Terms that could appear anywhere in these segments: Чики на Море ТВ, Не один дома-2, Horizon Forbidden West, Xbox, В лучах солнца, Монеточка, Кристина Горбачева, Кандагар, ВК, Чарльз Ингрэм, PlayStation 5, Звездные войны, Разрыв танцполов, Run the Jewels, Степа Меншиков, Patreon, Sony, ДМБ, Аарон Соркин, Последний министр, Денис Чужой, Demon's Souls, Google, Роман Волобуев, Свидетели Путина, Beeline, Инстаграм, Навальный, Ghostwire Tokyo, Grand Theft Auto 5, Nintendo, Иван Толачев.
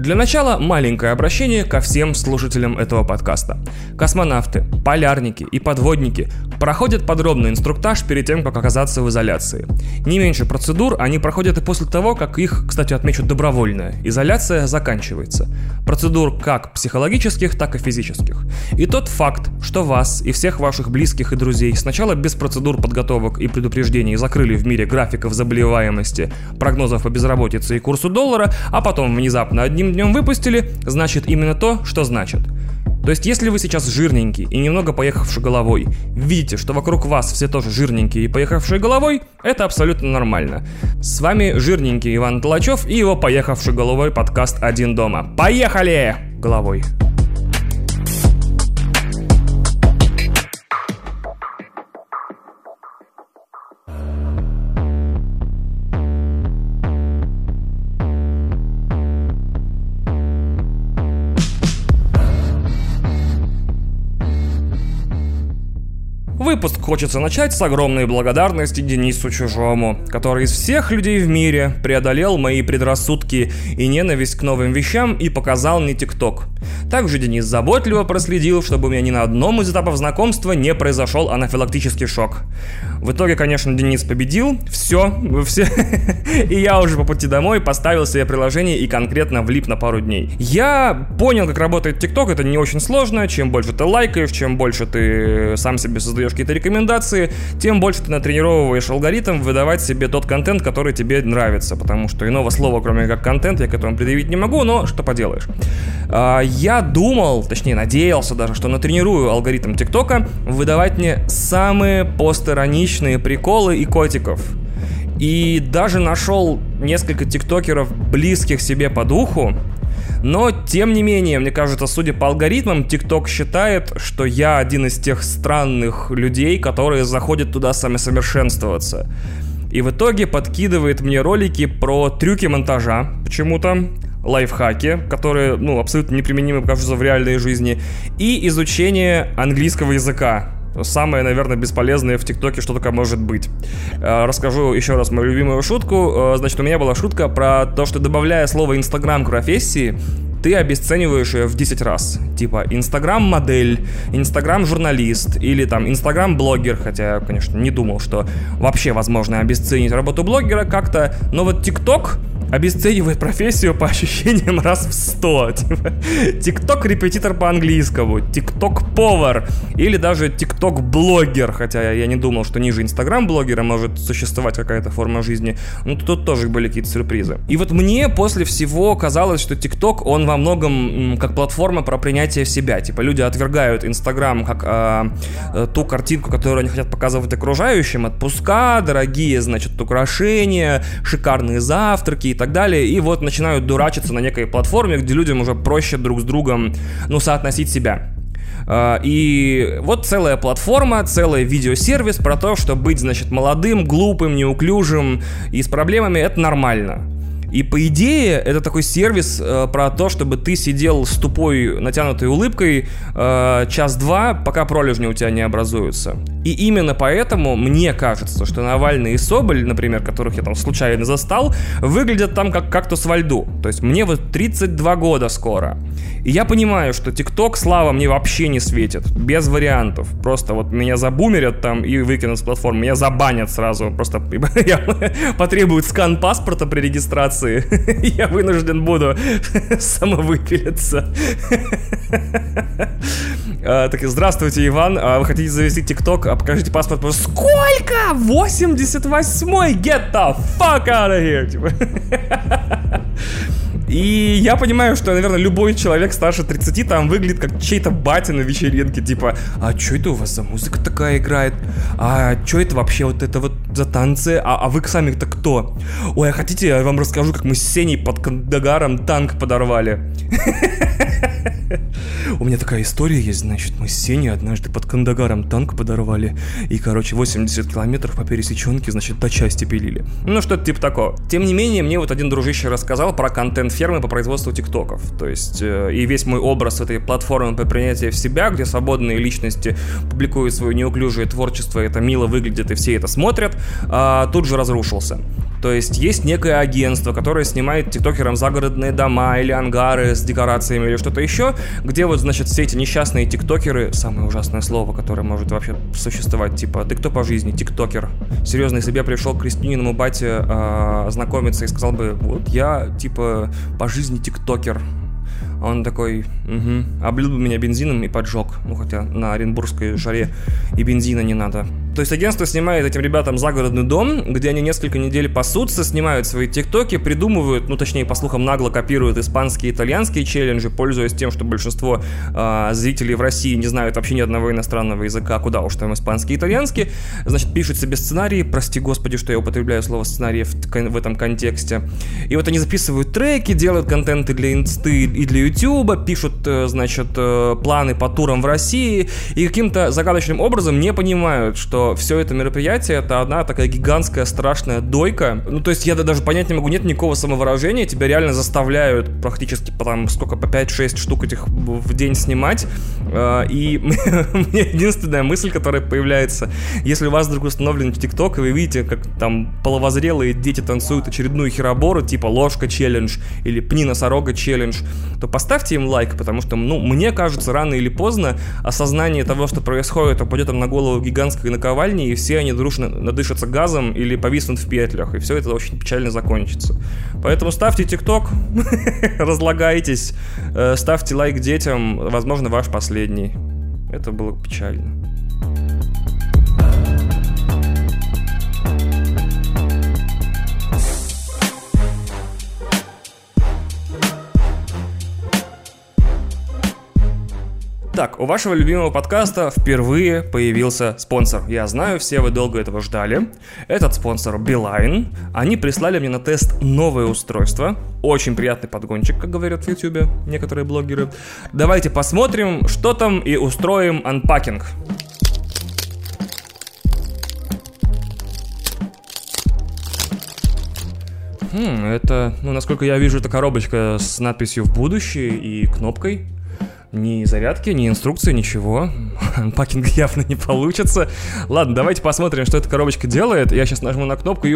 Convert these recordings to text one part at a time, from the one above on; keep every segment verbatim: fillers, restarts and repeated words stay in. Для начала маленькое обращение ко всем слушателям этого подкаста. Космонавты, полярники и подводники проходят подробный инструктаж перед тем, как оказаться в изоляции. Не меньше процедур они проходят и после того, как их, кстати, отмечу добровольная, изоляция заканчивается. Процедур как психологических, так и физических. И тот факт, что вас и всех ваших близких и друзей сначала без процедур подготовок и предупреждений закрыли в мире графиков заболеваемости, прогнозов по безработице и курсу доллара, а потом внезапно одним днем выпустили, значит именно то, что значит. То есть, если вы сейчас жирненький и немного поехавший головой, видите, что вокруг вас все тоже жирненькие и поехавшие головой, это абсолютно нормально. С вами жирненький Иван Толачев и его поехавший головой подкаст «Один дома». Поехали! Головой. Выпуск хочется начать с огромной благодарности Денису Чужому, который из всех людей в мире преодолел мои предрассудки и ненависть к новым вещам и показал мне ТикТок. Также Денис заботливо проследил, чтобы у меня ни на одном из этапов знакомства не произошел анафилактический шок. В итоге, конечно, Денис победил, все, все, и я уже по пути домой поставил себе приложение и конкретно влип на пару дней. Я понял, как работает ТикТок, это не очень сложно, чем больше ты лайкаешь, чем больше ты сам себе создаешь какие-то рекомендации, тем больше ты натренировываешь алгоритм выдавать себе тот контент, который тебе нравится, потому что иного слова, кроме как контент, я к этому предъявить не могу, но что поделаешь. Я думал, точнее надеялся даже, что натренирую алгоритм ТикТока выдавать мне самые посторонничные приколы и котиков. И даже нашел несколько тиктокеров, близких себе по духу. Но, тем не менее, мне кажется, судя по алгоритмам, TikTok считает, что я один из тех странных людей, которые заходят туда самосовершенствоваться. И в итоге подкидывает мне ролики про трюки монтажа почему-то, лайфхаки, которые, ну, абсолютно неприменимы, кажется, в реальной жизни, и изучение английского языка. Самое, наверное, бесполезное в ТикТоке, что только может быть. Расскажу еще раз мою любимую шутку. Значит, у меня была шутка про то, что, добавляя слово «Инстаграм» к профессии, ты обесцениваешь ее в десять раз. Типа «Инстаграм-модель», «Инстаграм-журналист» или там «Инстаграм-блогер». Хотя я, конечно, не думал, что вообще возможно обесценить работу блогера как-то. Но вот ТикТок обесценивает профессию по ощущениям раз в сто. ТикТок-репетитор по английскому, ТикТок-повар или даже ТикТок-блогер. Хотя я не думал, что ниже Инстаграм-блогера может существовать какая-то форма жизни. Но тут тоже были какие-то сюрпризы. И вот мне после всего казалось, что ТикТок, он во многом как платформа про принятие себя. Типа люди отвергают Инстаграм как э, ту картинку, которую они хотят показывать окружающим. Отпуска, дорогие, значит, украшения, шикарные завтраки и так далее, и вот начинают дурачиться на некой платформе, где людям уже проще друг с другом, ну, соотносить себя. И вот целая платформа, целый видеосервис про то, что быть, значит, молодым, глупым, неуклюжим и с проблемами — это нормально. И по идее это такой сервис э, про то, чтобы ты сидел с тупой натянутой улыбкой э, час-два, пока пролежни у тебя не образуются. И именно поэтому мне кажется, что Навальный и Соболь, например, которых я там случайно застал, выглядят там как кактус во льду. То есть мне вот тридцать два года скоро. И я понимаю, что ТикТок, слава, мне вообще не светит. Без вариантов. Просто вот меня забумерят там и выкинут с платформы. Меня забанят сразу. Просто потребуют скан паспорта при регистрации. Я вынужден буду самовыпилиться. Так, здравствуйте, Иван. Вы хотите завести ТикТок? А покажите паспорт. Сколько? восемьдесят восьмой? Get the fuck out of here! И я понимаю, что, наверное, любой человек старше тридцати там выглядит как чей-то батя на вечеринке. Типа, а что это у вас за музыка такая играет? А что это вообще вот это вот за танцы? А, а вы сами-то кто? Ой, а хотите, я вам расскажу, как мы с Сеней под Кандагаром танк подорвали? У меня такая история есть, значит, мы с Сеней однажды под Кандагаром танк подорвали. И, короче, восемьдесят километров по пересеченке, значит, до части пилили. Ну, что-то типа такого. Тем не менее, мне вот один дружище рассказал про контент фермы по производству тиктоков. То есть, э, и весь мой образ этой платформы по принятию в себя, где свободные личности публикуют свое неуклюжее творчество, это мило выглядит и все это смотрят, э, тут же разрушился. То есть есть некое агентство, которое снимает тиктокерам загородные дома или ангары с декорациями или что-то еще, где вот, значит, все эти несчастные тиктокеры, самое ужасное слово, которое может вообще существовать, типа, ты кто по жизни, тиктокер? Серьезно, если бы я пришел к Кристининому бате э, знакомиться и сказал бы, вот я, типа, по жизни тиктокер. Он такой, угу, облил бы меня бензином и поджег. Ну, хотя на Оренбургской жаре и бензина не надо. То есть агентство снимает этим ребятам загородный дом, где они несколько недель пасутся, снимают свои тиктоки, придумывают, ну, точнее, по слухам, нагло копируют испанские и итальянские челленджи, пользуясь тем, что большинство э, зрителей в России не знают вообще ни одного иностранного языка, куда уж там испанский и итальянский. Значит, пишут себе сценарии, прости господи, что я употребляю слово сценарий в, в этом контексте. И вот они записывают треки, делают контенты для инсты и для ютуба, пишут, значит, планы по турам в России и каким-то загадочным образом не понимают, что все это мероприятие — это одна такая гигантская страшная дойка. Ну, то есть я даже понять не могу, нет никакого самовыражения, тебя реально заставляют практически там сколько, по пять-шесть штук этих в день снимать. И мне единственная мысль, которая появляется: если у вас вдруг установлен ТикТок и вы видите, как там половозрелые дети танцуют очередную херобору, типа ложка челлендж или пни носорога челлендж, то поставьте им лайк, потому что, ну, мне кажется, рано или поздно осознание того, что происходит, упадет им на голову гигантской наковальни, и все они дружно надышатся газом или повиснут в петлях, и все это очень печально закончится. Поэтому ставьте ТикТок, разлагайтесь, ставьте лайк детям, возможно, ваш последний. Это было печально. Так, у вашего любимого подкаста впервые появился спонсор. Я знаю, все вы долго этого ждали. Этот спонсор — Beeline. Они прислали мне на тест новое устройство. Очень приятный подгончик, как говорят в YouTube некоторые блогеры. Давайте посмотрим, что там, и устроим анпакинг. Хм, это, ну, насколько я вижу, это коробочка с надписью «В будущее» и кнопкой. Ни зарядки, ни инструкции, ничего. Анпакинг явно не получится. Ладно, давайте посмотрим, что эта коробочка делает. Я сейчас нажму на кнопку и...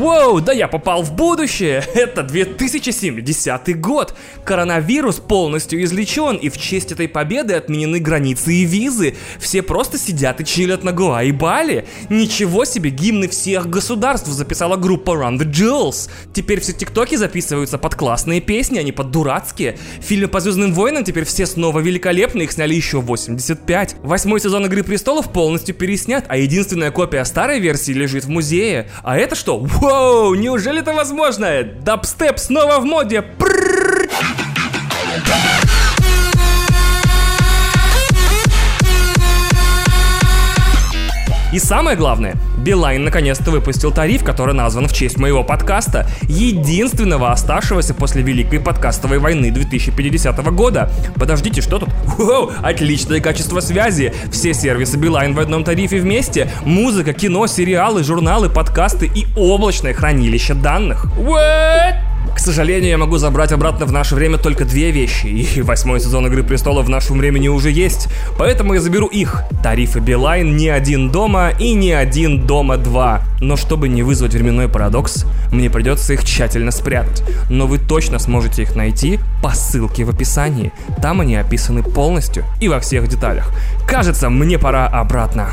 Воу, да я попал в будущее! Это две тысячи семидесятый год! Коронавирус полностью излечен, и в честь этой победы отменены границы и визы. Все просто сидят и чилят на Гоа и Бали. Ничего себе, гимны всех государств записала группа Run the Jewels. Теперь все тиктоки записываются под классные песни, а не под дурацкие. Фильмы по «Звездным войнам» теперь все снова великолепны, их сняли еще восемьдесят пять. Восьмой сезон «Игры престолов» полностью переснят, а единственная копия старой версии лежит в музее. А это что? Воу, неужели это возможно? Дабстеп снова в моде! Прррррр. И самое главное, Beeline наконец-то выпустил тариф, который назван в честь моего подкаста, единственного оставшегося после Великой подкастовой войны две тысячи пятидесятого года. Подождите, что тут? Воу, отличное качество связи, все сервисы Beeline в одном тарифе вместе, музыка, кино, сериалы, журналы, подкасты и облачное хранилище данных. What? К сожалению, я могу забрать обратно в наше время только две вещи, и восьмой сезон «Игры престолов» в нашем времени уже есть, поэтому я заберу их. Тарифы Beeline «Ни один дома» и «Ни один дома два». Но чтобы не вызвать временной парадокс, мне придется их тщательно спрятать. Но вы точно сможете их найти по ссылке в описании. Там они описаны полностью и во всех деталях. Кажется, мне пора обратно.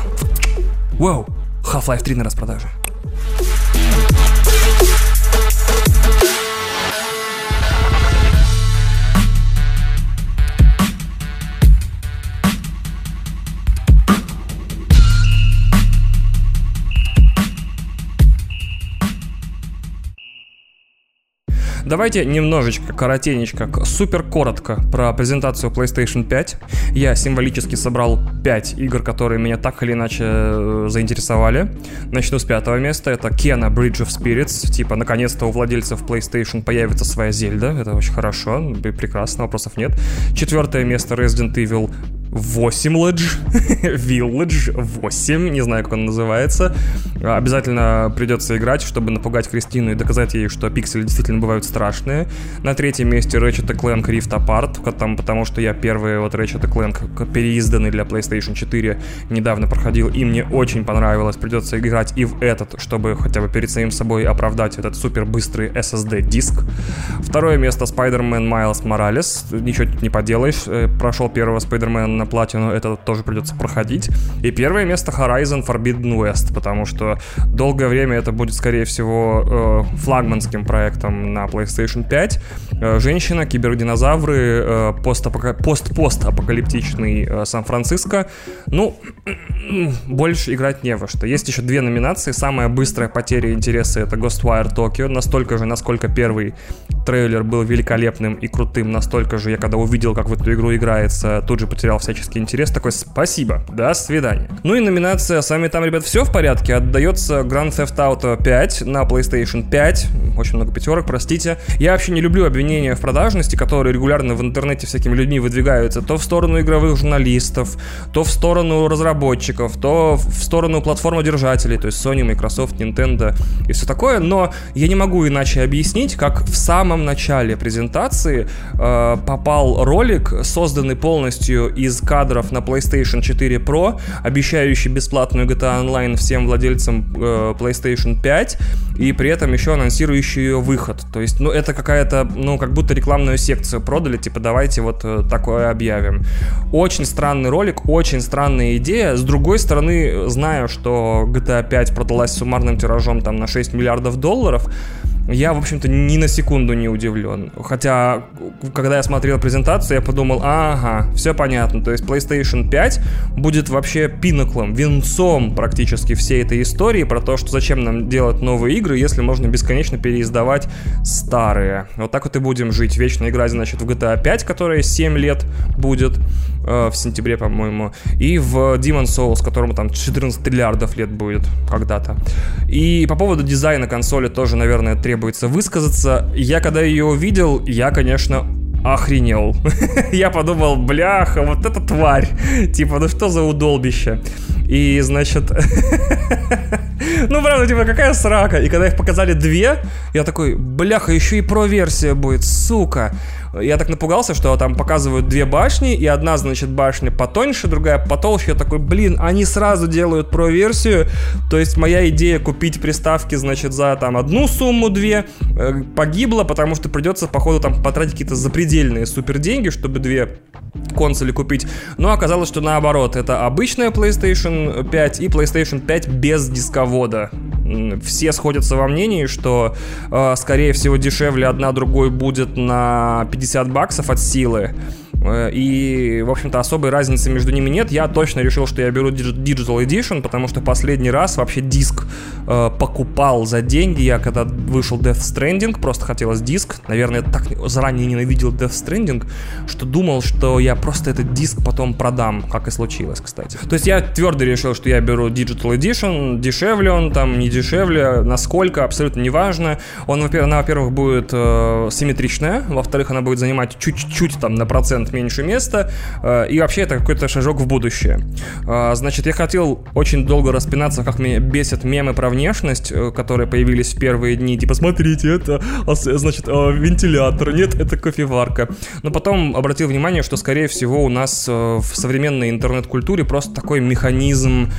Вау, Half-Life три на распродаже. Давайте немножечко, коротенечко, супер коротко про презентацию PlayStation пять. Я символически собрал пять игр, которые меня так или иначе заинтересовали. Начну с пятого места. Это Кена, Bridge of Spirits. Типа, наконец-то у владельцев PlayStation появится своя Зельда. Это очень хорошо, прекрасно, вопросов нет. Четвертое место — Resident Evil восемь ледж, Village восемь, не знаю, как он называется. Обязательно придется играть, чтобы напугать Кристину и доказать ей, что пиксели действительно бывают страшные. На третьем месте Ratchet энд Clank Rift Apart, потому что я первый вот Ratchet энд Clank, переизданный для PlayStation четыре, недавно проходил, и мне очень понравилось. Придется играть и в этот, чтобы хотя бы перед самим собой оправдать этот супер быстрый эс эс ди-диск. Второе место Спайдермен Майлз Моралес. Ничего не поделаешь, прошел первого Спайдермена на платину, это тоже придется проходить. И первое место Horizon Forbidden West, потому что долгое время это будет, скорее всего, э, флагманским проектом на PlayStation пять. Э, женщина, кибердинозавры, э, постапока- пост-пост-апокалиптичный э, Сан-Франциско. Ну, больше играть не во что. Есть еще две номинации. Самая быстрая потеря интереса — это Ghostwire Tokyo. Настолько же, насколько первый трейлер был великолепным и крутым, настолько же я, когда увидел, как в эту игру играется, тут же потерял всяческий интерес, такой спасибо, до свидания. Ну и номинация, сами там, ребят, все в порядке, отдается Grand Theft Auto пять на PlayStation пять, очень много пятерок, простите. Я вообще не люблю обвинения в продажности, которые регулярно в интернете всякими людьми выдвигаются, то в сторону игровых журналистов, то в сторону разработчиков, то в сторону платформодержателей, то есть Sony, Microsoft, Nintendo и все такое, но я не могу иначе объяснить, как в самом начале презентации э, попал ролик, созданный полностью из кадров на PlayStation четыре Pro, обещающий бесплатную джи ти эй Online всем владельцам э, PlayStation пять, и при этом еще анонсирующий ее выход. То есть, ну, это какая-то, ну, как будто рекламную секцию продали, типа, давайте вот э, такое объявим. Очень странный ролик, очень странная идея. С другой стороны, знаю, что джи ти эй пять продалась суммарным тиражом там на шесть миллиардов долларов, я, в общем-то, ни на секунду не удивлен. Хотя, когда я смотрел презентацию, я подумал, ага, все понятно. То есть PlayStation пять будет вообще пинаклом, венцом практически всей этой истории про то, что зачем нам делать новые игры, если можно бесконечно переиздавать старые. Вот так вот и будем жить. Вечно играть, значит, в джи ти эй пять, которая семь лет будет э, в сентябре, по-моему, и в Demon's Souls, которому там четырнадцать миллиардов лет будет когда-то. И по поводу дизайна консоли тоже, наверное, требуется Требуется высказаться. Я когда ее увидел, я, конечно, охренел. Я подумал, бляха, вот эта тварь. Типа, ну что за удолбище? И, значит... Ну, правда, типа, какая срака? И когда их показали две, я такой, бляха, еще и про-версия будет, сука. Я так напугался, что там показывают две башни, и одна, значит, башня потоньше, другая потолще. Я такой, блин, они сразу делают про-версию. То есть моя идея купить приставки, значит, за там одну сумму, две, погибла, потому что придется, походу, там потратить какие-то запредельные супер деньги, чтобы две консоли купить. Но оказалось, что наоборот, это обычная PlayStation пять и PlayStation пять без дисковода. Все сходятся во мнении, что, э, скорее всего, дешевле одна другой будет на пятьдесят баксов от силы. И, в общем-то, особой разницы между ними нет. Я точно решил, что я беру Digital Edition, потому что последний раз вообще диск э, покупал за деньги. Я когда вышел Death Stranding, просто хотелось диск. Наверное, я так заранее ненавидел Death Stranding, что думал, что я просто этот диск потом продам, как и случилось, кстати. То есть я твердо решил, что я беру Digital Edition. Дешевле он там, не дешевле, насколько, абсолютно неважно. Он, она, во-первых, будет э, симметричная, во-вторых, она будет занимать чуть-чуть там на процент меньше места, и вообще это какой-то шажок в будущее. Значит, я хотел очень долго распинаться, как меня бесят мемы про внешность, которые появились в первые дни, типа, смотрите, это, значит, вентилятор, нет, это кофеварка. Но потом обратил внимание, что, скорее всего, у нас в современной интернет-культуре просто такой механизм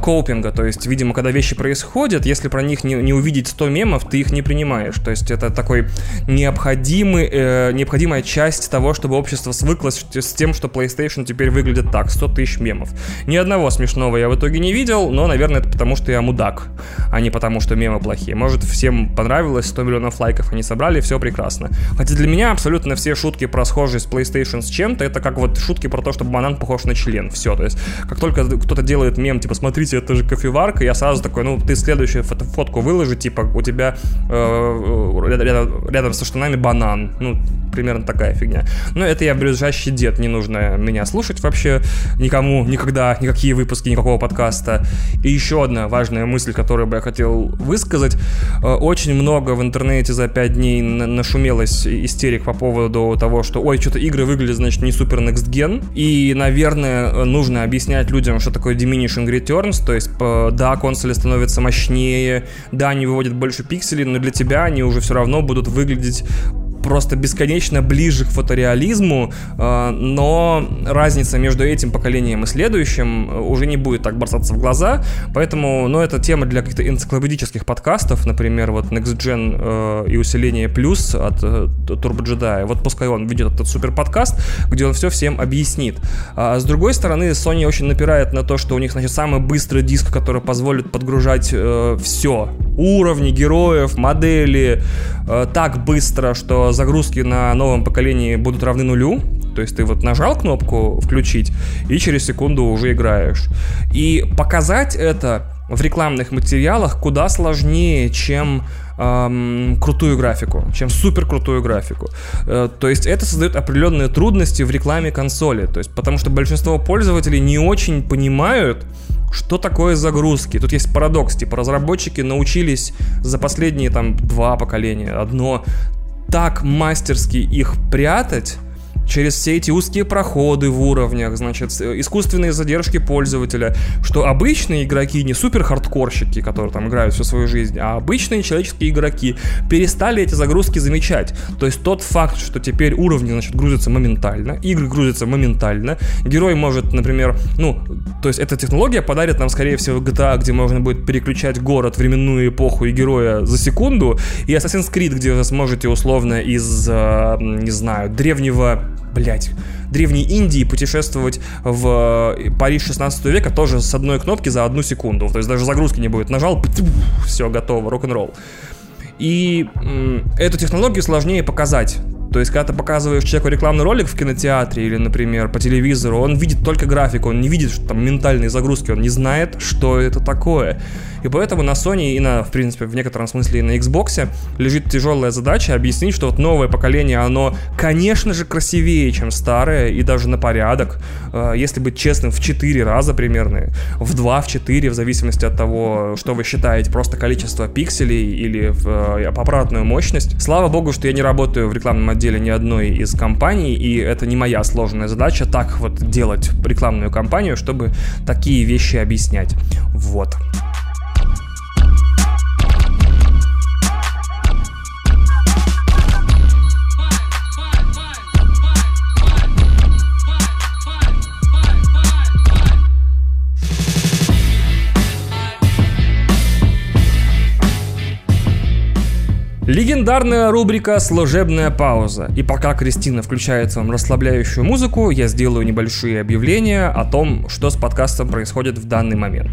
копинга, то есть, видимо, когда вещи происходят, если про них не, не увидеть сто мемов, ты их не принимаешь, то есть это такой необходимый, э, необходимая часть того, чтобы общество с с тем, что PlayStation теперь выглядит так, сто тысяч мемов. Ни одного смешного я в итоге не видел, но, наверное, это потому, что я мудак, а не потому, что мемы плохие. Может, всем понравилось, сто миллионов лайков они собрали, все прекрасно. Хотя для меня абсолютно все шутки про схожесть PlayStation с чем-то, это как вот шутки про то, что банан похож на член, все. То есть, как только кто-то делает мем, типа, смотрите, это же кофеварка, я сразу такой, ну, ты следующий следующую фото- фотку выложу, типа, у тебя э, рядом, рядом со штанами банан. Ну, примерно такая фигня. Но это я ближайший дед, не нужно меня слушать вообще никому, никогда, никакие выпуски, никакого подкаста. И еще одна важная мысль, которую бы я хотел высказать. Очень много в интернете за пять дней нашумелось истерик по поводу того, что, ой, что-то игры выглядят, значит, не супер next-gen. И, наверное, нужно объяснять людям, что такое diminishing returns, то есть, да, консоли становятся мощнее, да, они выводят больше пикселей, но для тебя они уже все равно будут выглядеть просто бесконечно ближе к фотореализму, но разница между этим поколением и следующим уже не будет так бросаться в глаза, поэтому, ну, это тема для каких-то энциклопедических подкастов, например, вот Next Gen и усиление плюс от Turbo Jedi, вот пускай он ведет этот супер подкаст, где он все всем объяснит. А с другой стороны, Sony очень напирает на то, что у них, значит, самый быстрый диск, который позволит подгружать э, все, уровни героев, модели, э, так быстро, что загрузки на новом поколении будут равны нулю, то есть ты вот нажал кнопку «включить» и через секунду уже играешь. И показать это в рекламных материалах куда сложнее, чем эм, крутую графику, чем суперкрутую графику. Э, то есть это создает определенные трудности в рекламе консоли, то есть, потому что большинство пользователей не очень понимают, что такое загрузки. Тут есть парадокс, типа разработчики научились за последние там два поколения, одно, так мастерски их прятать через все эти узкие проходы в уровнях, значит, искусственные задержки пользователя, что обычные игроки, не супер-хардкорщики, которые там играют всю свою жизнь, а обычные человеческие игроки перестали эти загрузки замечать. То есть тот факт, что теперь уровни, значит, грузятся моментально, игры грузятся моментально, герой может, например, ну, то есть эта технология подарит нам, скорее всего, джи ти эй, где можно будет переключать город, временную эпоху и героя за секунду, и Assassin's Creed, где вы сможете условно из, не знаю, древнего... Блять, древней Индии путешествовать в Париж шестнадцатого века тоже с одной кнопки за одну секунду. То есть даже загрузки не будет. Нажал, все, готово, рок-н-ролл. И м- эту технологию сложнее показать. То есть, когда ты показываешь человеку рекламный ролик в кинотеатре или, например, по телевизору, он видит только графику, он не видит, что там ментальные загрузки, он не знает, что это такое. И поэтому на Sony и на, в принципе, в некотором смысле и на Xbox лежит тяжелая задача объяснить, что вот новое поколение, оно, конечно же, красивее, чем старое, и даже на порядок, если быть честным, в четыре раза примерно, в два, в четыре, в зависимости от того, что вы считаете, просто количество пикселей или в аппаратную мощность. Слава богу, что я не работаю в рекламном отделе деле ни одной из компаний, и это не моя сложная задача так вот делать рекламную кампанию, чтобы такие вещи объяснять. Вот. Легендарная рубрика «Служебная пауза». И пока Кристина включает вам расслабляющую музыку, я сделаю небольшие объявления о том, что с подкастом происходит в данный момент.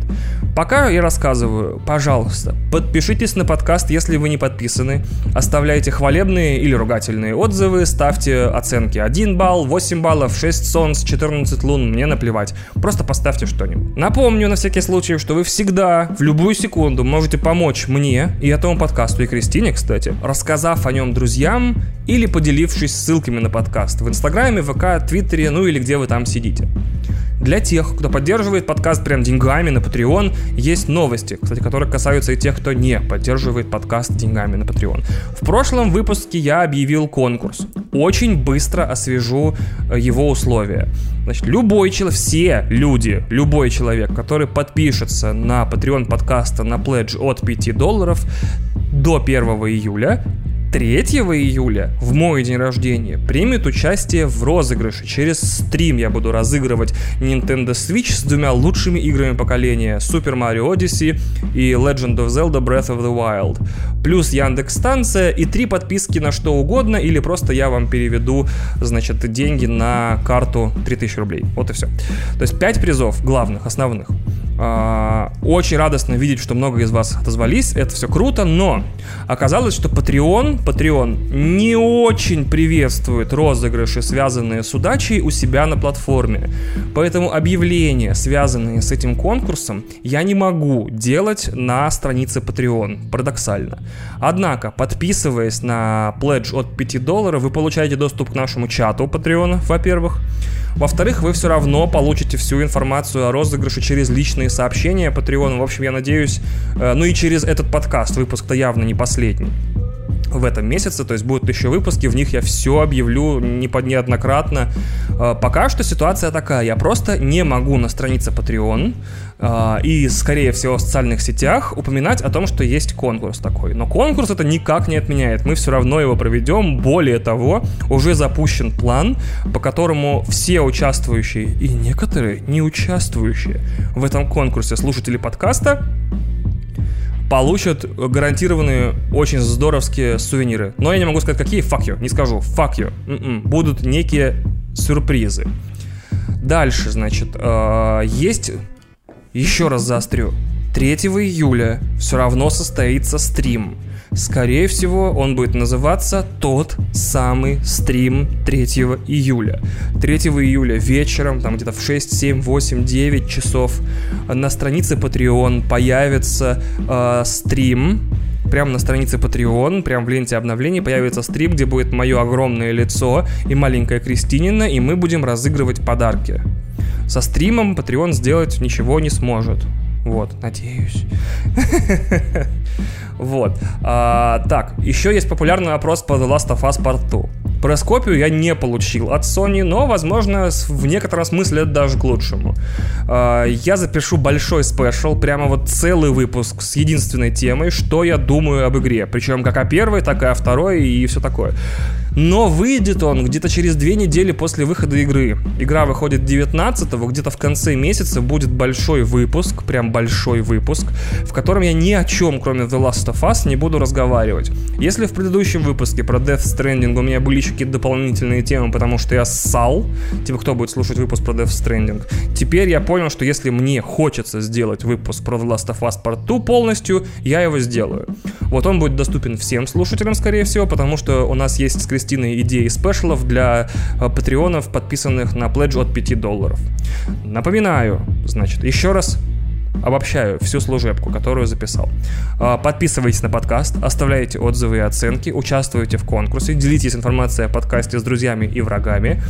Пока я рассказываю, пожалуйста, подпишитесь на подкаст, если вы не подписаны, оставляйте хвалебные или ругательные отзывы, ставьте оценки один балл, восемь баллов, шесть солнц, четырнадцать лун, мне наплевать. Просто поставьте что-нибудь. Напомню на всякий случай, что вы всегда, в любую секунду, можете помочь мне и этому подкасту, и Кристине, кстати, рассказав о нем друзьям или поделившись ссылками на подкаст в Инстаграме, ВК, Твиттере, ну или где вы там сидите. Для тех, кто поддерживает подкаст прям деньгами на Patreon, есть новости, кстати, которые касаются и тех, кто не поддерживает подкаст деньгами на Patreon. В прошлом выпуске я объявил конкурс. Очень быстро освежу его условия. Значит, любой человек, все люди, любой человек, который подпишется на Patreon подкаста на пледж от пяти долларов до первого июля, третьего июля, в мой день рождения, примет участие в розыгрыше. Через стрим я буду разыгрывать Nintendo Switch с двумя лучшими играми поколения: Super Mario Odyssey и Legend of Zelda Breath of the Wild. Плюс Яндекс.Станция и три подписки на что угодно, или просто я вам переведу, значит, деньги на карту три тысячи рублей. Вот и все. То есть пять призов главных, основных. Очень радостно видеть, что много из вас отозвались. Это все круто, но оказалось, что Patreon, Patreon не очень приветствует розыгрыши, связанные с удачей, у себя на платформе. Поэтому объявления, связанные с этим конкурсом, я не могу делать на странице Patreon. Парадоксально. Однако, подписываясь на пледж от пяти долларов, вы получаете доступ к нашему чату Patreon, во-первых. Во-вторых, вы все равно получите всю информацию о розыгрыше через личные сообщения Patreon. В общем, я надеюсь, ну и через этот подкаст, выпуск-то явно не последний в этом месяце, то есть будут еще выпуски, в них я все объявлю неоднократно. Пока что ситуация такая, я просто не могу на странице Patreon и, скорее всего, в социальных сетях упоминать о том, что есть конкурс такой. Но конкурс это никак не отменяет, мы все равно его проведем, более того, уже запущен план, по которому все участвующие и некоторые не участвующие в этом конкурсе слушатели подкаста получат гарантированные очень здоровские сувениры. Но я не могу сказать, какие, fuck you, не скажу, fuck you. Mm-mm. Будут некие сюрпризы. Дальше, значит, э- есть, еще раз заострю, третьего июля все равно состоится стрим. Скорее всего, он будет называться «Тот самый стрим третьего июля». третьего июля вечером, там где-то в шесть, семь, восемь, девять часов на странице Patreon появится э, стрим. Прямо на странице Patreon, прямо в ленте обновлений появится стрим, где будет мое огромное лицо и маленькая Кристинина, и мы будем разыгрывать подарки. Со стримом Patreon сделать ничего не сможет. Вот, надеюсь. Вот. А, так, еще есть популярный опрос по The Last of Us Part два. Пресс-копию я не получил от Sony, но, возможно, в некотором смысле это даже к лучшему. А, я запишу большой спешл, прямо вот целый выпуск с единственной темой, что я думаю об игре. Причем как о первой, так и о второй и все такое. Но выйдет он где-то через две недели после выхода игры. Игра выходит девятнадцатого, где-то в конце месяца будет большой выпуск, прям большой выпуск, в котором я ни о чем, кроме The Last of Us, не буду разговаривать. Если в предыдущем выпуске про Death Stranding у меня были еще какие-то дополнительные темы, потому что я ссал, типа кто будет слушать выпуск про Death Stranding, теперь я понял, что если мне хочется сделать выпуск про The Last of Us Part два полностью, я его сделаю. Вот он будет доступен всем слушателям, скорее всего, потому что у нас есть скрин идеи спешалов для патреонов, подписанных на пледж от пяти долларов. Напоминаю, значит, еще раз обобщаю всю служебку, которую записал. Подписывайтесь на подкаст, оставляйте отзывы и оценки, участвуйте в конкурсе, делитесь информацией о подкасте с друзьями и врагами.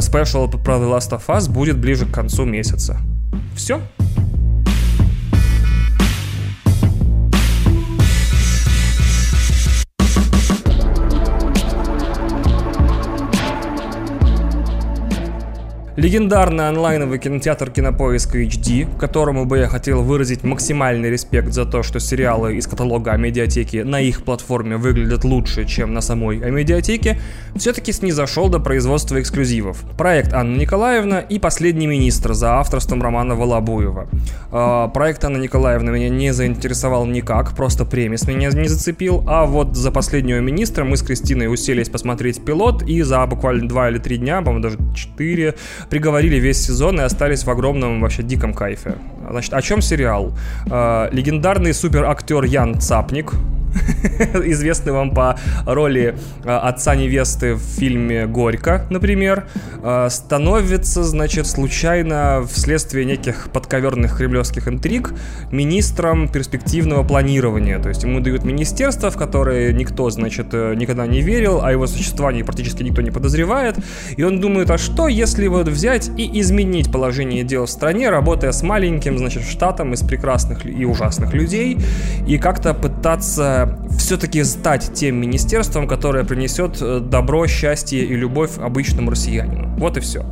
Спешал про The Last of Us будет ближе к концу месяца. Все. Легендарный онлайновый кинотеатр «Кинопоиск эйч ди», которому бы я хотел выразить максимальный респект за то, что сериалы из каталога Амедиатеки на их платформе выглядят лучше, чем на самой Амедиатеке, все-таки снизошел до производства эксклюзивов. Проект «Анна Николаевна» и «Последний министр» за авторством Романа Волобуева. Э, проект «Анна Николаевна» меня не заинтересовал никак, просто премис меня не зацепил, а вот за «Последнего министра» мы с Кристиной уселись посмотреть пилот и за буквально два или три дня, по-моему, даже четыре... приговорили весь сезон и остались в огромном, вообще диком кайфе. Значит, о чем сериал? Э, легендарный суперактер Ян Цапник, известный вам по роли э, отца невесты в фильме «Горько», например, э, становится, значит, случайно вследствие неких подковерных кремлевских интриг министром перспективного планирования. То есть ему дают министерство, в которое никто, значит, никогда не верил, о его существовании практически никто не подозревает. И он думает, а что, если вот взять и изменить положение дел в стране, работая с маленьким, значит, штатом из прекрасных и ужасных людей, и как-то пытаться все-таки стать тем министерством, которое принесет добро, счастье и любовь обычному россиянину. Вот и все.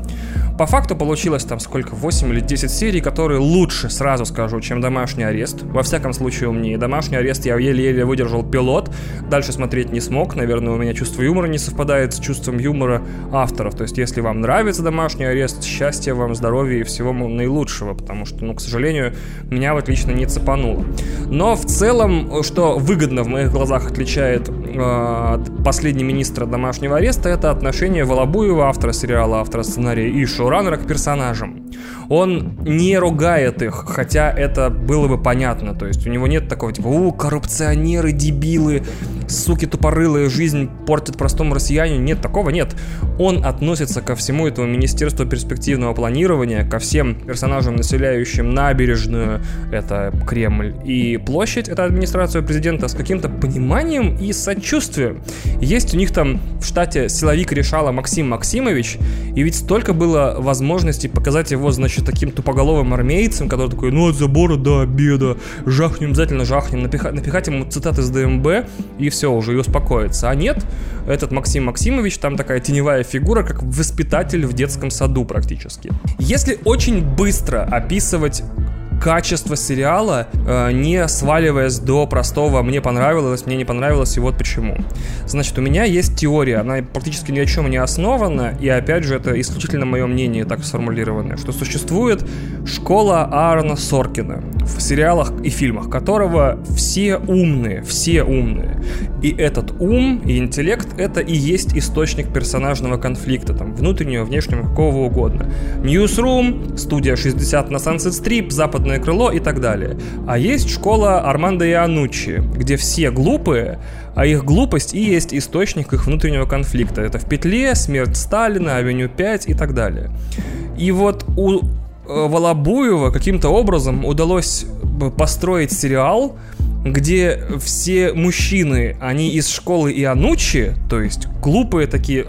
По факту получилось там сколько, восемь или десять серий, которые лучше, сразу скажу, чем «Домашний арест». Во всяком случае, у меня и «Домашний арест», я еле-еле выдержал пилот, дальше смотреть не смог, наверное, у меня чувство юмора не совпадает с чувством юмора авторов. То есть, если вам нравится «Домашний арест», счастья вам, здоровья и всего наилучшего, потому что, ну, к сожалению, меня вот лично не цепануло. Но в целом, что выгодно в моих глазах отличает э, «Последний министр» от «Домашнего ареста», это отношение Волобуева, автора сериала, автора сценария и шоураннера к персонажам. он не ругает их, хотя это было бы понятно. То есть у него нет такого типа: «О, коррупционеры, дебилы, суки тупорылые, жизнь портят простому россиянину». Нет, такого нет. Он относится ко всему этому Министерству перспективного планирования, ко всем персонажам, населяющим набережную, это Кремль, и площадь, это администрация президента, с каким-то пониманием и сочувствием. Есть у них там в штате силовик решала Максим Максимович, и ведь столько было возможностей показать его, значит, таким тупоголовым армейцем, который такой: ну, от забора до обеда, жахнем, обязательно жахнем, напихать, напихать ему цитаты с ДМБ, и все, уже и успокоится. А нет, этот Максим Максимович там такая теневая фигура, как воспитатель в детском саду практически. Если очень быстро описывать качество сериала, не сваливаясь до простого «мне понравилось, мне не понравилось, и вот почему». Значит, у меня есть теория, она практически ни о чем не основана, и опять же, это исключительно мое мнение так сформулированное, что существует школа Аарона Соркина, в сериалах и фильмах которого все умные, все умные. И этот ум и интеллект — это и есть источник персонажного конфликта, там, внутреннего, внешнего, какого угодно. Newsroom, студия шестьдесят на Sunset Strip, западная крыло и так далее. А есть школа Армандо Ианнуччи, где все глупые, а их глупость и есть источник их внутреннего конфликта. Это «В петле», «Смерть Сталина», «Авеню пять» и так далее. И вот у Волобуева каким-то образом удалось построить сериал, где все мужчины, они из школы Ианнуччи, то есть глупые такие,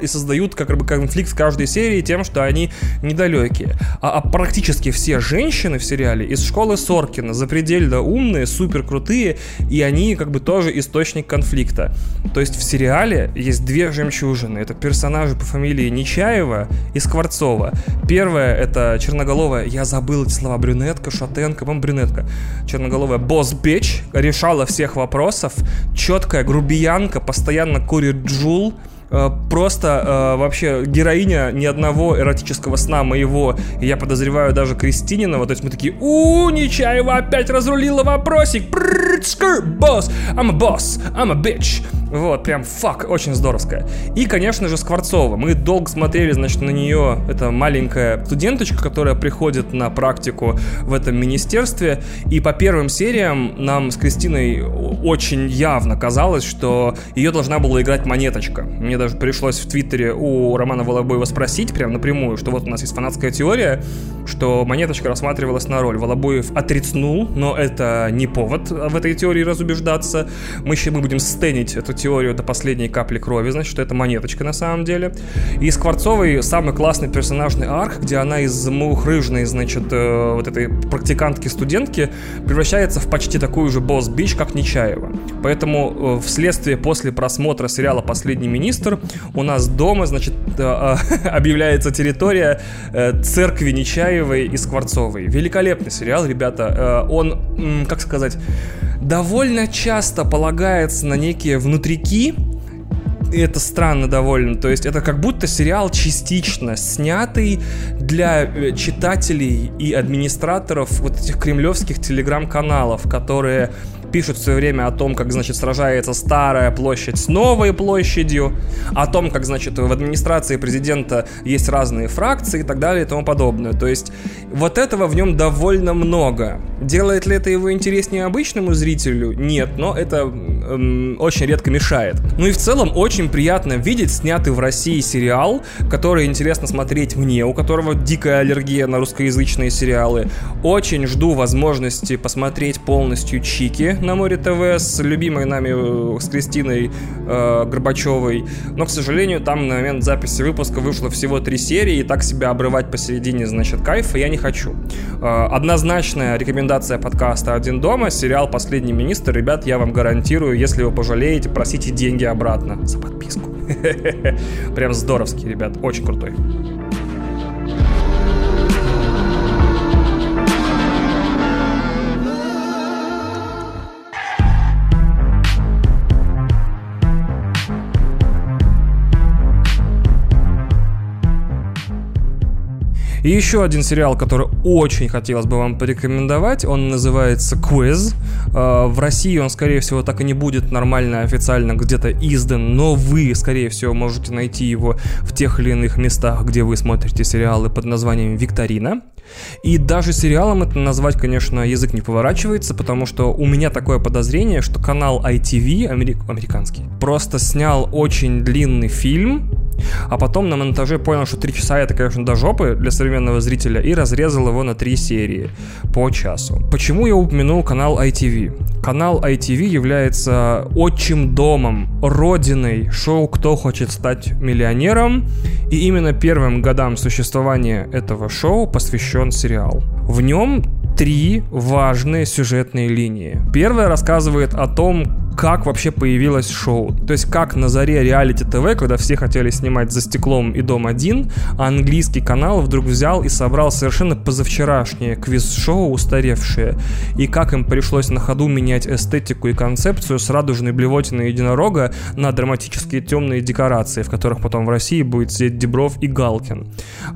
и создают как бы конфликт в каждой серии тем, что они недалекие. А, а практически все женщины в сериале из школы Соркина, запредельно умные, супер крутые, и они как бы тоже источник конфликта. То есть в сериале есть две жемчужины. Это персонажи по фамилии Нечаева и Скворцова. Первая — это черноголовая, я забыл эти слова, брюнетка, шатенка, по-моему, брюнетка, черноголовая босс-бей, решала всех вопросов, четкая грубиянка, постоянно курит джул, просто э, вообще героиня ни одного эротического сна моего, я подозреваю, даже Крестининова. То есть мы такие: у Нечаева опять разрулила вопросик, босс, I'm a boss, I'm a bitch. Вот, прям фак, очень здоровская. И, конечно же, Скворцова. Мы долго смотрели, значит, на нее. Это маленькая студенточка, которая приходит на практику в этом министерстве. И по первым сериям нам с Кристиной очень явно казалось, что ее должна была играть Монеточка. Мне даже пришлось в Твиттере у Романа Волобуева спросить прям напрямую, что вот у нас есть фанатская теория, что Монеточка рассматривалась на роль. Волобуев отрицнул, но это не повод в этой теории разубеждаться. Мы еще мы будем стенить эту теорию до последней капли крови, значит, что это Монеточка на самом деле. И Скворцовой самый классный персонажный арк, где она из мухрыжной, значит, э, вот этой практикантки-студентки превращается в почти такую же босс-бич, как Нечаева. Поэтому э, вследствие после просмотра сериала «Последний министр» у нас дома, значит, э, э, объявляется территория э, церкви Нечаевой и Скворцовой. Великолепный сериал, ребята. Э, он, м, как сказать, довольно часто полагается на некие внутрики, и это странно довольно, то есть это как будто сериал частично снятый для читателей и администраторов вот этих кремлевских телеграм-каналов, которые пишут все время о том, как, значит, сражается старая площадь с новой площадью, о том, как, значит, в администрации президента есть разные фракции и так далее и тому подобное. То есть вот этого в нем довольно много. Делает ли это его интереснее обычному зрителю? Нет, но это эм, очень редко мешает. Ну и в целом очень приятно видеть снятый в России сериал, который интересно смотреть мне, у которого дикая аллергия на русскоязычные сериалы. Очень жду возможности посмотреть полностью «Чики» на Море ТВ с любимой нами, с Кристиной э, Горбачевой. Но, к сожалению, там на момент записи выпуска вышло всего три серии, и так себя обрывать посередине, значит, кайфа я не хочу. Э, однозначная рекомендация подкаста «Один дома» — сериал «Последний министр». Ребят, я вам гарантирую, если вы пожалеете, просите деньги обратно за подписку. Прям здоровский, ребят, очень крутой. И И еще один сериал, который очень хотелось бы вам порекомендовать, он называется «Квиз». В России он, скорее всего, так и не будет нормально официально где-то издан, но вы, скорее всего, можете найти его в тех или иных местах, где вы смотрите сериалы под названием «Викторина». И даже сериалом это назвать, конечно, язык не поворачивается, потому что у меня такое подозрение, что канал ай ти ви, америк... американский, просто снял очень длинный фильм, а потом на монтаже понял, что три часа это, конечно, до жопы для современного зрителя, и разрезал его на три серии по часу. Почему я упомянул канал ай ти ви? Канал ай ти ви является отчим домом, родиной шоу «Кто хочет стать миллионером», и именно первым годам существования этого шоу посвящен сериал. В нем три важные сюжетные линии. Первая рассказывает о том, как вообще появилось шоу. То есть как на заре реалити ТВ, когда все хотели снимать «За стеклом» и «Дом один», а английский канал вдруг взял и собрал совершенно позавчерашнее квиз-шоу, устаревшее, и как им пришлось на ходу менять эстетику и концепцию с радужной блевотиной единорога на драматические темные декорации, в которых потом в России будет сидеть Дибров и Галкин.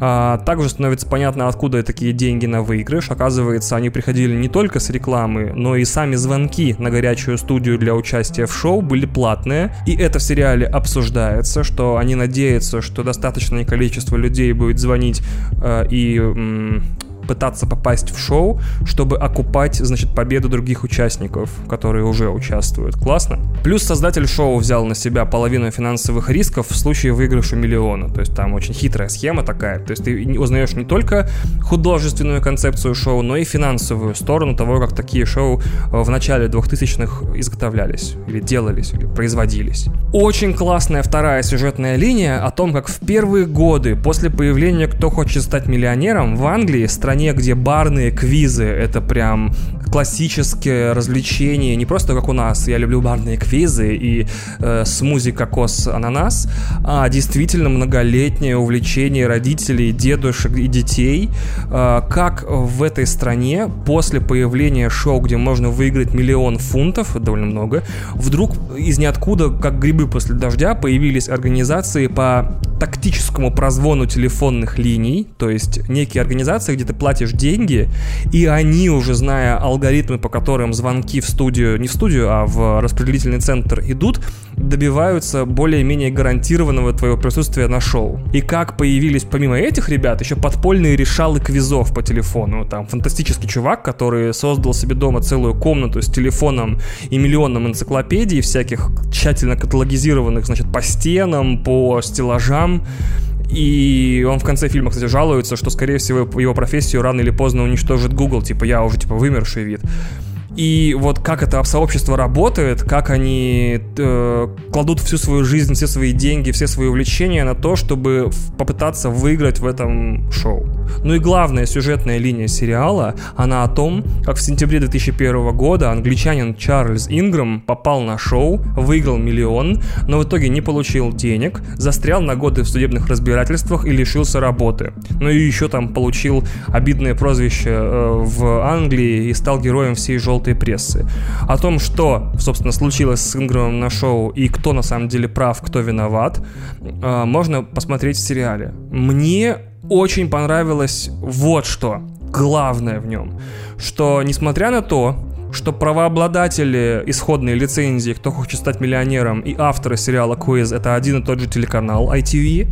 А также становится понятно, откуда такие деньги на выигрыш. Оказывается, они приходили не только с рекламы, но и сами звонки на горячую студию для участия в шоу были платные, и это в сериале обсуждается, что они надеются, что достаточное количество людей будет звонить э, и м- пытаться попасть в шоу, чтобы окупать, значит, победу других участников, которые уже участвуют. Классно. Плюс создатель шоу взял на себя половину финансовых рисков в случае выигрыша миллиона. То есть там очень хитрая схема такая. То есть ты узнаешь не только художественную концепцию шоу, но и финансовую сторону того, как такие шоу в начале двухтысячных изготовлялись, или делались, или производились. Очень классная вторая сюжетная линия о том, как в первые годы после появления «Кто хочет стать миллионером» в Англии, стране, где барные квизы — это прям классическое развлечение, не просто как у нас, я люблю барные квизы и э, смузи кокос-ананас, а действительно многолетнее увлечение родителей, дедушек и детей, э, как в этой стране после появления шоу, где можно выиграть миллион фунтов, довольно много, вдруг из ниоткуда, как грибы после дождя, появились организации по тактическому прозвону телефонных линий, то есть некие организации, где ты платишь деньги, и они, уже зная алгоритмы, по которым звонки в студию, не в студию, а в распределительный центр идут, добиваются более-менее гарантированного твоего присутствия на шоу. И как появились, помимо этих ребят, еще подпольные решалы квизов по телефону. Там фантастический чувак, который создал себе дома целую комнату с телефоном и миллионом энциклопедий всяких тщательно каталогизированных, значит, по стенам, по стеллажам. И он в конце фильма, кстати, жалуется, что, скорее всего, его профессию рано или поздно уничтожит Google, типа, я уже, типа, вымерший вид. И вот как это сообщество работает, как они э, кладут всю свою жизнь, все свои деньги, все свои увлечения на то, чтобы попытаться выиграть в этом шоу. Ну и главная сюжетная линия сериала, она о том, как в сентябре две тысячи первого года англичанин Чарльз Ингрэм попал на шоу, выиграл миллион, но в итоге не получил денег, застрял на годы в судебных разбирательствах и лишился работы. Ну и еще там получил обидное прозвище э, в Англии и стал героем всей желтой прессы. О том, что, собственно, случилось с Ингрэмом на шоу и кто на самом деле прав, кто виноват, можно посмотреть в сериале. Мне очень понравилось вот что главное в нем, что несмотря на то, что правообладатели исходной лицензии «Кто хочет стать миллионером» и авторы сериала «Квиз» — это один и тот же телеканал ай ти ви,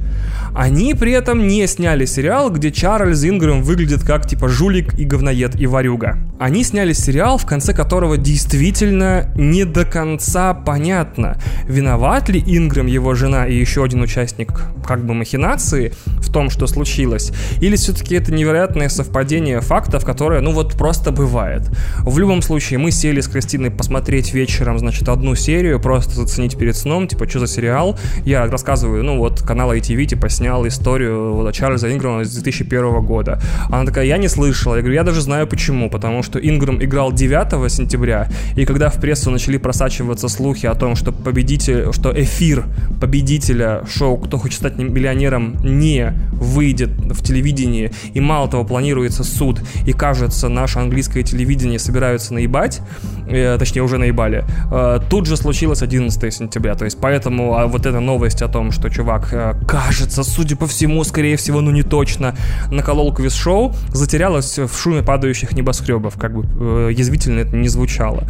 они при этом не сняли сериал, где Чарльз Ингрэм выглядит как типа жулик и говноед и ворюга. Они сняли сериал, в конце которого действительно не до конца понятно, виноват ли Ингрэм, его жена и еще один участник как бы махинации в том, что случилось, или все-таки это невероятное совпадение фактов, которое, ну вот, просто бывает. В любом случае, мы сели с Кристиной посмотреть вечером, значит, одну серию, просто заценить перед сном, типа, что за сериал. Я рассказываю, ну вот, канал ай ти ви, типа, снял историю вот, Чарльза Ингрэма с две тысячи первого года. Она такая, я не слышала. Я говорю, я даже знаю почему, потому что что Ингрэм играл девятого сентября, и когда в прессу начали просачиваться слухи о том, что победитель, что эфир победителя шоу «Кто хочет стать миллионером» не выйдет в телевидении, и мало того, планируется суд, и, кажется, наше английское телевидение собираются наебать, э, точнее, уже наебали, э, тут же случилось одиннадцатого сентября, то есть поэтому а вот эта новость о том, что чувак, э, кажется, судя по всему, скорее всего, ну не точно, наколол квиз-шоу, затерялась в шуме падающих небоскребов, как бы э, язвительно это не звучало.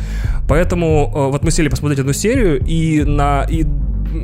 Поэтому э, вот мы сели посмотреть одну серию, и на... И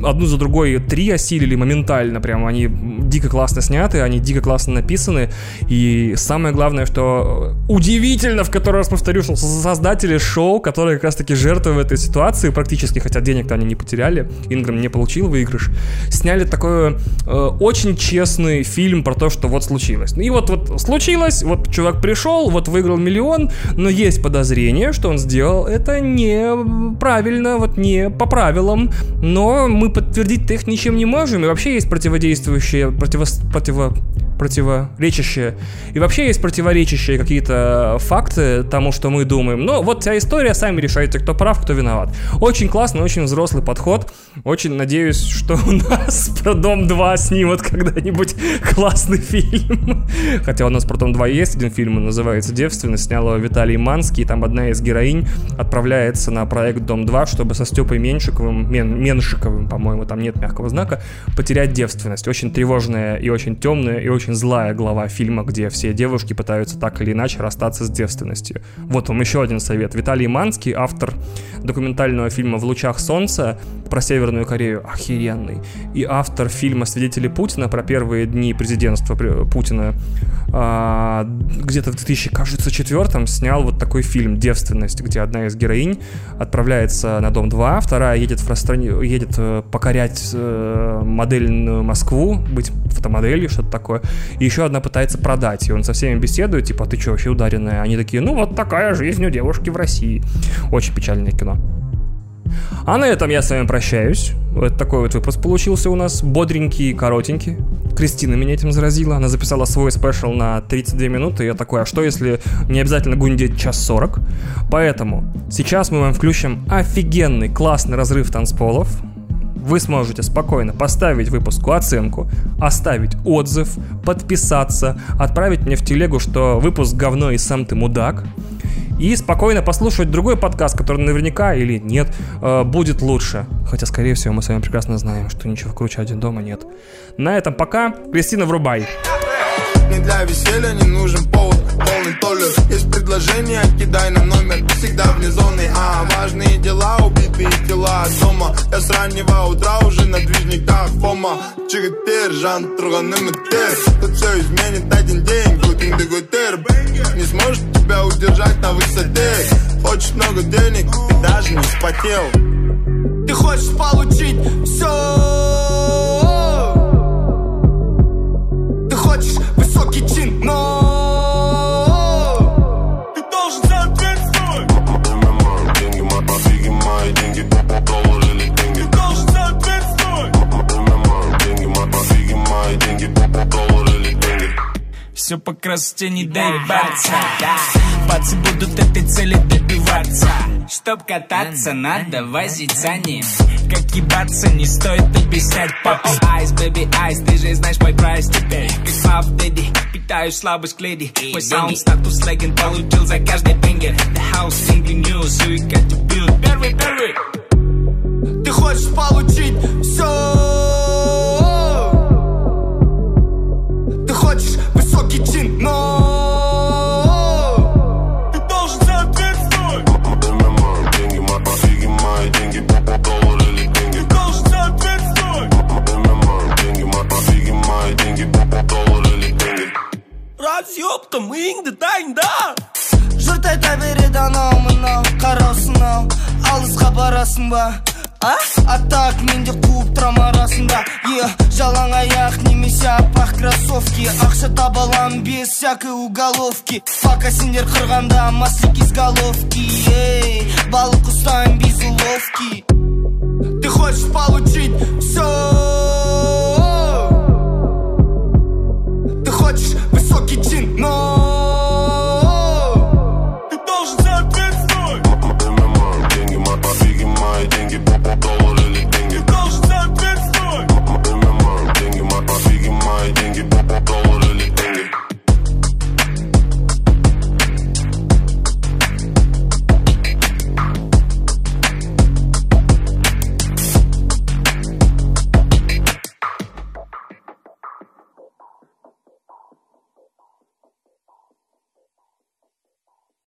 одну за другой три осилили моментально, прям они дико классно сняты, они дико классно написаны, и самое главное, что удивительно, в который раз повторю, что создатели шоу, которые как раз таки жертвы в этой ситуации практически, хотя денег-то они не потеряли, Ингрэм не получил выигрыш, сняли такой э, очень честный фильм про то, что вот случилось. И вот, вот случилось, вот чувак пришел, вот выиграл миллион, но есть подозрение, что он сделал это неправильно, вот не по правилам, но мы подтвердить-то их ничем не можем, и вообще есть противодействующие, противо, противо, противоречащие, и вообще есть противоречащие какие-то факты тому, что мы думаем. Но вот вся история, сами решайте, кто прав, кто виноват. Очень классный, очень взрослый подход. Очень надеюсь, что у нас про Дом-два снимут когда-нибудь классный фильм. Хотя у нас про Дом-два есть один фильм, он называется «Девственность», снял его Виталий Манский, и там одна из героинь отправляется на проект Дом-два, чтобы со Степой Меншиковым, Мен, Меншиковым, по-моему, там нет мягкого знака, потерять девственность. Очень тревожная и очень темная и очень злая глава фильма, где все девушки пытаются так или иначе расстаться с девственностью. Вот вам еще один совет. Виталий Манский, автор документального фильма «В лучах солнца» про Северную Корею, охеренный, и автор фильма «Свидетели Путина» про первые дни президентства Путина, где-то в две тысячи, кажется, четвёртом снял вот такой фильм «Девственность», где одна из героинь отправляется на Дом-два, вторая едет в стране, едет покорять э, модельную Москву, быть фотомоделью, что-то такое. И еще одна пытается продать, и он со всеми беседует, типа, ты что, вообще ударенная? Они такие, ну вот такая жизнь у девушки в России. Очень печальное кино. А на этом я с вами прощаюсь. Вот такой вот выпуск получился у нас, бодренький, коротенький. Кристина меня этим заразила, она записала свой спешл на тридцать две минуты, и я такой, а что если не обязательно гундеть час сорок? Поэтому сейчас мы вам включим офигенный, классный разрыв танцполов. Вы сможете спокойно поставить выпуску оценку, оставить отзыв, подписаться, отправить мне в телегу, что выпуск говно и сам ты мудак, и спокойно послушать другой подкаст, который наверняка или нет будет лучше. Хотя, скорее всего, мы с вами прекрасно знаем, что ничего круче «Один дома» нет. На этом пока. Кристина, врубай. Не для веселья не нужен повод, полный толлер. Есть предложение, кидай на номер, всегда вне зоны. А важные дела, убитые тела от дома. Я с раннего утра уже на движниках Фома. Чигатер, Жан, Труганым и Тер. Тут все изменит один день, Кутин Дегутер. Не сможет тебя удержать на высоте. Хочешь много денег, ты даже не вспотел. Ты хочешь получить все. Хочешь высокий чин, но ты должен соответствовать. Деньги мои, подвиги мои, деньги положили деньги. Ты должен соответствовать. Деньги мои, подвиги мои, деньги положили деньги. Все по красоте не дай борца. Пацы будут этой цели добиваться. Чтоб кататься, надо возить за ним. Как ебаться, не стоит объяснять папу. Айс, бэби, айс, ты же знаешь мой прайс теперь. Как пап, дэдди, питаю слабость к леди. Мой саунд, статус леген, получил за каждый бенгер. The house, thinking news, you got to build. Первый, первый. Ты хочешь получить все. Ты хочешь высокий чин, но... Разъёпта, мыңды дайында. Жұрт айта береді анау мынау, қара осынау, алысқа барасың ба? А? Атақ менде қуып тұрам арасында. Е, жалаң аяқ немесе апақ кроссовки. Ақша табалам без всякой уголовки. Пока сендер қырғанда маслик из головки. Ей, балық ұстайым без уловки. Ты хочешь получить все. Ты хочешь высокий чин, но...